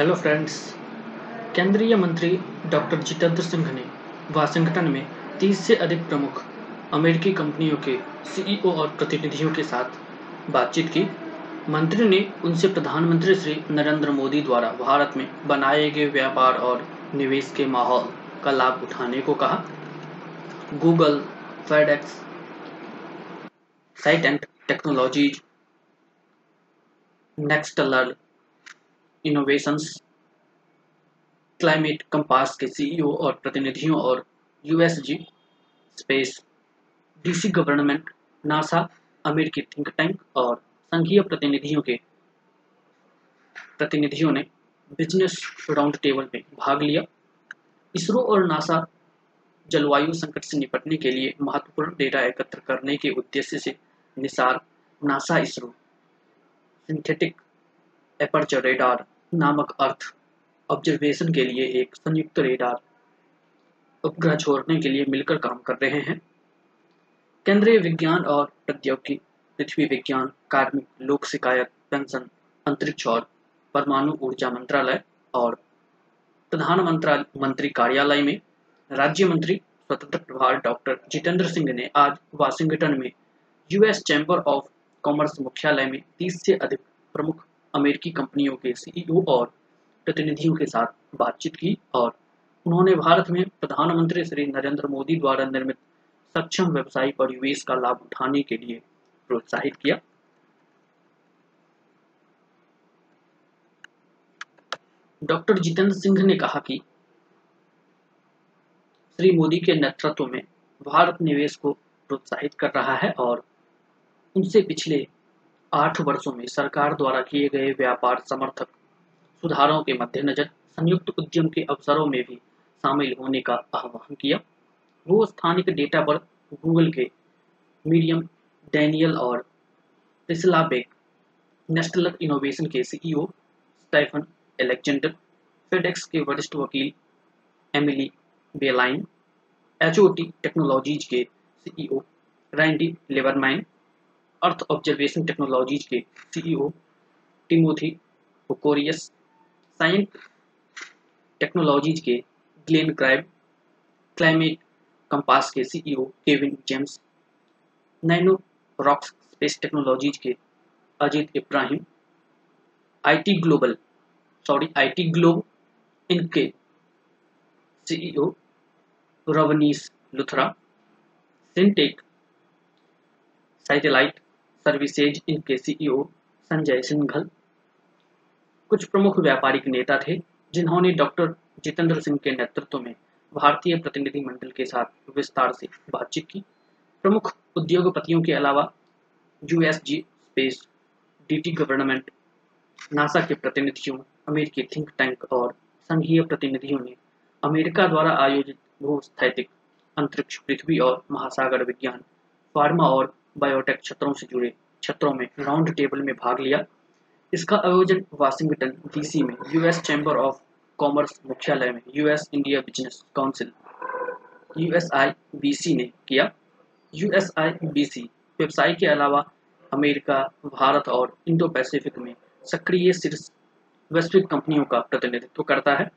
Hello friends, केंद्रीय मंत्री doctor Jitendra Singh ने वाशिंगटन में 30 से अधिक प्रमुख अमेरिकी कंपनियों के सीईओ और प्रतिनिधियों के साथ बातचीत की। मंत्री ने उनसे प्रधानमंत्री श्री नरेंद्र मोदी द्वारा भारत में बनाए गए व्यापार और निवेश के माहौल का लाभ उठाने को कहा। Google, FedEx, site and technologies, next learn innovations, climate compass के सीईओ और प्रतिनिधियों और USG, space, DC government, NASA, अमेरिकी थिंक टैंक और संघीय प्रतिनिधियों ने बिजनेस राउंड टेबल में भाग लिया। इसरो और नासा जलवायु संकट से निपटने के लिए महत्वपूर्ण डेटा एकत्र करने के उद्देश्य से NISAR, NASA ISRO synthetic aperture radar नामक अर्थ ऑब्जर्वेशन के लिए एक संयुक्त रेडार उपग्रह छोड़ने के लिए मिलकर काम कर रहे हैं। केंद्रीय विज्ञान और प्रौद्योगिकी, पृथ्वी विज्ञान, कार्मिक, लोक शिकायत, पेंशन, अंतरिक्ष और परमाणु ऊर्जा मंत्रालय और प्रधानमंत्री कार्यालय में राज्य मंत्री स्वतंत्र प्रभार डॉक्टर जितेंद्र सिंह ने आज वाशिंगटन में यूएस चैम्बर ऑफ कॉमर्स मुख्यालय में 30 से अधिक प्रमुख अमेरिकी कंपनियों के सीईओ और प्रतिनिधियों के साथ बातचीत की और उन्होंने भारत में प्रधानमंत्री श्री नरेंद्र मोदी द्वारा निर्मित सक्षम व्यवसाय पर निवेश का लाभ उठाने के लिए प्रोत्साहित किया। डॉक्टर जितेंद्र सिंह ने कहा कि श्री मोदी के नेतृत्व में भारत निवेश को प्रोत्साहित कर रहा है और उनसे पिछले 8 वर्षों में सरकार द्वारा किए गए व्यापार समर्थक सुधारों के मद्देनजर संयुक्त उद्यम के अवसरों में भी शामिल होने का आह्वान किया। वो स्थानिक डेटा पर गूगल के मीडियम डैनियल और टेस्ला बेक, नेस्टलर इनोवेशन के सीईओ स्टेफन एलेक्जेंडर, फेडेक्स के वरिष्ठ वकील एमिली बेलाइन, एचओटी टेक्नोलॉजीज के CEO Randy Leverman, earth observation technologies के CEO Timothy Okorius, science technologies के ग्लेन क्राइब, क्लाइमेट कंपास के CEO Kevin James, nano rocks space technologies के Ajit Ibrahim, IT globe इनके CEO Ravneesh Luthra, Syntech satellite services इनके CEO Sanjay Singhal कुछ प्रमुख व्यापारिक नेता थे जिन्होंने डॉक्टर जितेंद्र सिंह के नेतृत्व में भारतीय प्रतिनिधिमंडल के साथ विस्तार से बातचीत की। प्रमुख उद्योगपतियों के अलावा USG, space, DT government, NASA के प्रतिनिधियों, अमेरिकी थिंक टैंक और संघीय प्रतिनिधियों ने अमेरिका द्वारा आयोजित भूस्थैतिक, अंतरिक्ष, पृथ्वी और महासागर विज्ञान, फार्मा और बायोटेक क्षेत्रों से जुड़े क्षेत्रों में राउंड टेबल में भाग लिया। इसका आयोजन वाशिंगटन डीसी में यूएस चैम्बर ऑफ कॉमर्स मुख्यालय में US India business council (USIBC) ने किया। यूएसआईबीसी व्यवसाय के अलावा अमेरिका, भारत और इंडो पैसिफिक में सक्रिय शीर्ष वैश्विक कंपनियों का प्रतिनिधित्व करता है।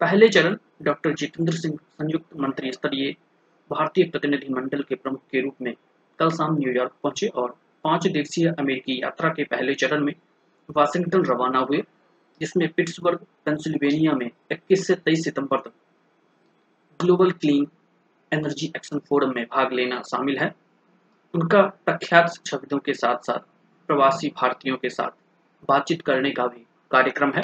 पहले चरण डॉक्टर जितेंद्र सिंह संयुक्त मंत्री स्तरीय भारतीय प्रतिनिधिमंडल के प्रमुख के रूप में कल शाम न्यूयॉर्क पहुंचे और 5 दिवसीय अमेरिकी यात्रा के पहले चरण में वाशिंगटन रवाना हुए, जिसमें पिट्सबर्ग, पेंसिल्वेनिया में 21 से 23 सितंबर तक global clean energy action forum में भाग लेना शामिल है। उनका प्रख्यात शिक्षाविदों के साथ साथ प्रवासी भारतीयों के साथ बातचीत करने का भी कार्यक्रम है।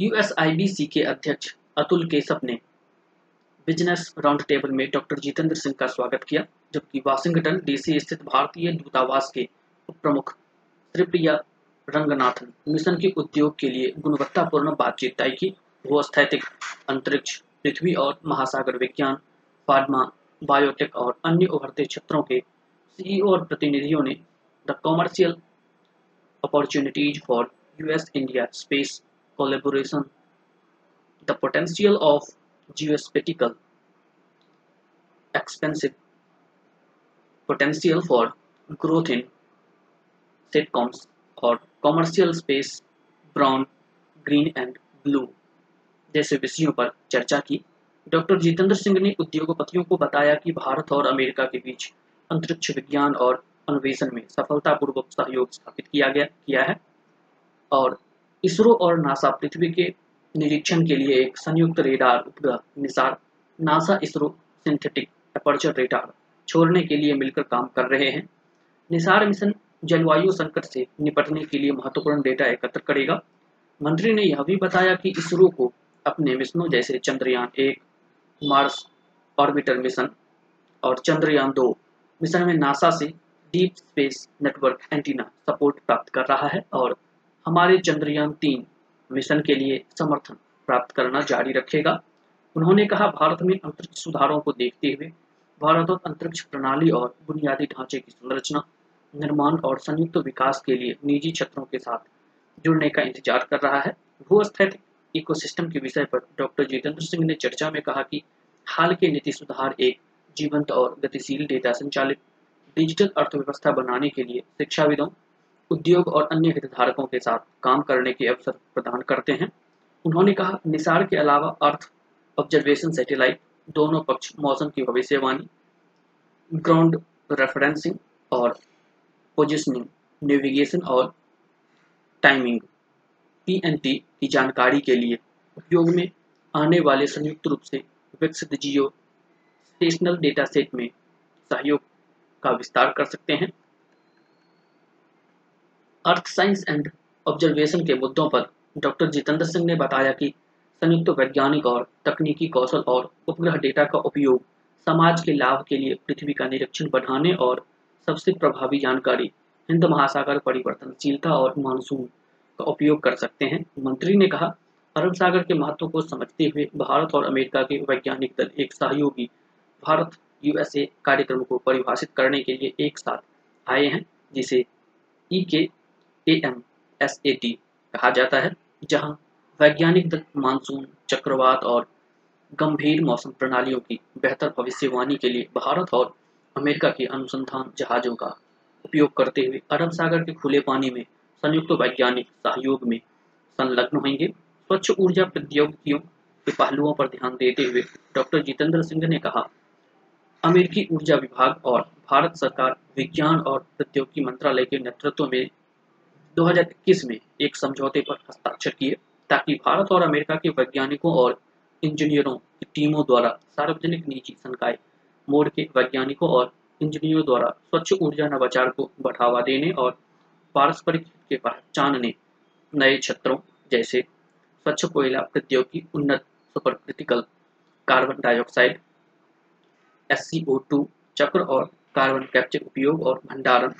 यूएसआईबीसी के अध्यक्ष अतुल केशव ने बिजनेस राउंड टेबल में डॉक्टर जितेंद्र सिंह का स्वागत किया, जबकि वाशिंगटन डीसी स्थित भारतीय दूतावास के उप प्रमुख श्री प्रिया रंगनाथन मिशन के उद्योग के लिए गुणवत्तापूर्ण बातचीत तय की। वो स्थैतिक, अंतरिक्ष, पृथ्वी और महासागर विज्ञान, फार्मा, बायोटेक और अन्य उभरते क्षेत्रों के सीईओ और प्रतिनिधियों ने the commercial opportunities for US India space collaboration, the potential of geospatial expensive potential for growth in sitcoms or commercial space, brown, green and blue जैसे विषयों पर चर्चा की। डॉक्टर जितेंद्र सिंह ने उद्योगपतियों को बताया कि भारत और अमेरिका के बीच अंतरिक्ष विज्ञान और अन्वेषण में सफलतापूर्वक सहयोग स्थापित किया है और इसरो और नासा पृथ्वी के निरीक्षण के लिए एक संयुक्त रेडार उपग्रह NISAR, NASA ISRO synthetic aperture radar छोड़ने के लिए मिलकर काम कर रहे हैं। निसार मिशन जलवायु संकट से निपटने के लिए महत्वपूर्ण डेटा एकत्र करेगा। मंत्री ने यह भी बताया कि इसरो को अपने मिशनों जैसे चंद्रयान-1, मार्स ऑर्बिटर मिशन और चंद्रयान-2 मिशन में नासा से deep space network antenna support प्राप्त कर रहा है और हमारे चंद्रयान-3 मिशन के लिए समर्थन प्राप्त करना जारी रखेगा। उन्होंने कहा, भारत में अंतरिक्ष सुधारों को देखते हुए भारत और अंतरिक्ष प्रणाली और बुनियादी ढांचे की संरचना, निर्माण और संयुक्त विकास के लिए निजी क्षेत्रों के साथ जुड़ने का इंतजार कर रहा है। भूस्थैतिक इकोसिस्टम के विषय पर डॉक्टर जितेंद्र सिंह ने चर्चा में कहा कि हाल के नीति सुधार एक जीवंत और गतिशील डेटा संचालित डिजिटल अर्थव्यवस्था बनाने के लिए शिक्षाविदों, उद्योग और अन्य हितधारकों के साथ काम करने के अवसर प्रदान करते हैं। उन्होंने कहा, निसार के अलावा अर्थ ऑब्जर्वेशन सैटेलाइट, दोनों पक्ष मौसम की भविष्यवाणी, ग्राउंड रेफरेंसिंग और पोजिशनिंग, नेविगेशन और टाइमिंग, टीएनटी की जानकारी के लिए उपयोग में आने वाले संयुक्त रूप से विकसित जियो स्टेशनल डेटा सेट में सहयोग का विस्तार कर सकते हैं। अर्थ साइंस एंड ऑब्जर्वेशन के मुद्दों पर डॉक्टर जितेंद्र सिंह ने बताया कि संयुक्त वैज्ञानिक और तकनीकी कौशल और उपग्रह डेटा का उपयोग समाज के लाभ के लिए पृथ्वी का निरीक्षण बढ़ाने और सबसे प्रभावी जानकारी, हिंद महासागर परिवर्तनशीलता और मानसून का उपयोग कर सकते हैं। मंत्री ने कहा, अरब सागर के महत्व को समझते हुए भारत और अमेरिका के वैज्ञानिक दल एक सहयोगी भारत यूएसए कार्यक्रम को परिभाषित करने के लिए एक साथ आए हैं, जिसे AMSAT कहा जाता है, जहां वैज्ञानिक दल मानसून, चक्रवात और गंभीर मौसम प्रणालियों की बेहतर भविष्यवाणी के लिए भारत और अमेरिका के अनुसंधान जहाजों का उपयोग करते हुए अरब सागर के खुले पानी में संयुक्त वैज्ञानिक सहयोग में संलग्न होंगे। स्वच्छ ऊर्जा प्रौद्योगिकियों के पहलुओं पर ध्यान देते हुए डॉक्टर जितेंद्र सिंह ने कहा, अमेरिकी ऊर्जा विभाग और भारत सरकार विज्ञान और प्रौद्योगिकी मंत्रालय के नेतृत्व में 2021 में एक समझौते पर हस्ताक्षर किए ताकि भारत और अमेरिका के वैज्ञानिकों और इंजीनियरों की टीमों द्वारा सार्वजनिक निजी संकाय मोड के वैज्ञानिकों और इंजीनियरों द्वारा स्वच्छ ऊर्जा नवाचार को बढ़ावा देने और पारस्परिक के पहचानने, नए क्षेत्रों जैसे स्वच्छ कोयला प्रौद्योगिकी, उन्नत सुपरक्रिटिकल कार्बन डाइऑक्साइड SCO2 चक्र और कार्बन कैप्चर उपयोग और भंडारण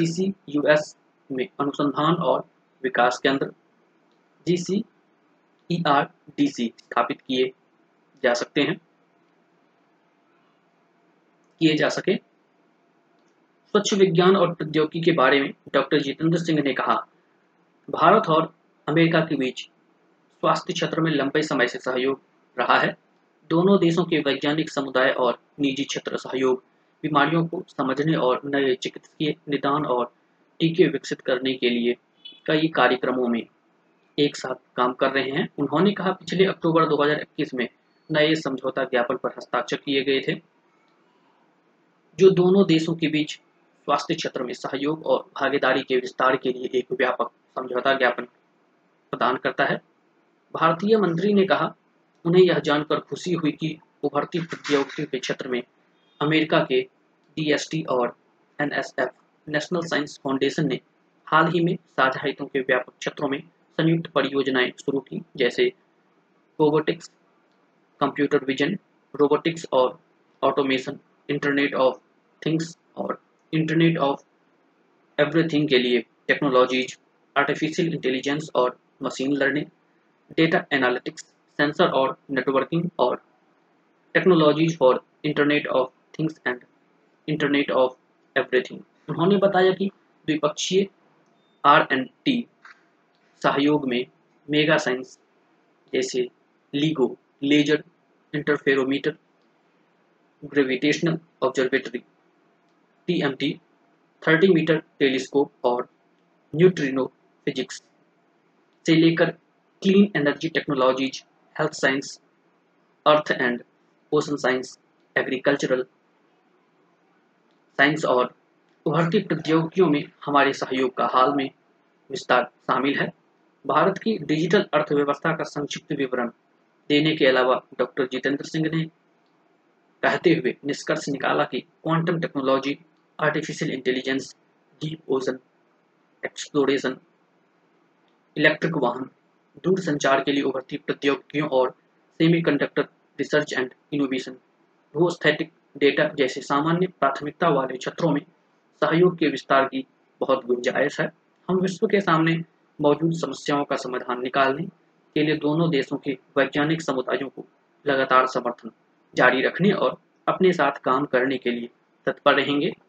CCUS में अनुसंधान और विकास केंद्र GCERDC स्थापित किए जा सके। स्वच्छ विज्ञान और प्रौद्योगिकी के बारे में डॉक्टर जितेंद्र सिंह ने कहा, भारत और अमेरिका के बीच स्वास्थ्य क्षेत्र में लंबे समय से सहयोग रहा है। दोनों देशों के वैज्ञानिक समुदाय और निजी क्षेत्र सहयोग बीमारियों को समझने और नए चिकित्सीय निदान और टीके विकसित करने के लिए कई कार्यक्रमों में एक साथ काम कर रहे हैं। उन्होंने कहा, पिछले अक्टूबर 2021 में नए समझौता ज्ञापन पर हस्ताक्षर किए गए थे जो दोनों देशों के बीच स्वास्थ्य क्षेत्र में सहयोग और भागीदारी के विस्तार के लिए एक व्यापक समझौता ज्ञापन प्रदान करता है। भारतीय मंत्री ने कहा, उन्हें यह जानकर खुशी हुई कि उभरती प्रौद्योगिकी के क्षेत्र में अमेरिका के DST और NSF नेशनल साइंस फाउंडेशन ने हाल ही में साझा हितों के व्यापक क्षेत्रों में संयुक्त परियोजनाएं शुरू की, जैसे रोबोटिक्स, कंप्यूटर विजन, रोबोटिक्स और ऑटोमेशन, इंटरनेट ऑफ थिंग्स और इंटरनेट ऑफ एवरीथिंग के लिए टेक्नोलॉजीज, आर्टिफिशियल इंटेलिजेंस और machine learning, data analytics, sensor और नेटवर्किंग और technologies for internet of things and internet of everything. उन्होंने बताया कि द्विपक्षीय R&D सहयोग में मेगा साइंस जैसे LIGO, laser interferometer, gravitational observatory, TMT, 30 metre telescope और न्यूट्रिनो फिजिक्स से लेकर clean energy technologies, health science, earth and ocean science, agricultural science और उभरती प्रौद्योगिकियों में हमारे सहयोग का हाल में विस्तार शामिल है। भारत की डिजिटल अर्थव्यवस्था का संक्षिप्त विवरण देने के अलावा डॉक्टर जितेंद्र सिंह ने कहते हुए निष्कर्ष निकाला कि quantum technology, artificial intelligence, deep ocean exploration, electric वाहन, दूर संचार के लिए उभरती प्रौद्योगिकियों और semiconductor research and innovation, रोस्थेटिक data जैसे सामान्य प्राथमिकता वाले क्षेत्रों में सहयोग के विस्तार की बहुत गुंजाइश है। हम विश्व के सामने मौजूद समस्याओं का समाधान निकालने के लिए दोनों देशों के वैज्ञानिक समुदायों को लगातार समर्थन जारी रखने और अपने साथ काम करने के लिए तत्पर रहेंगे।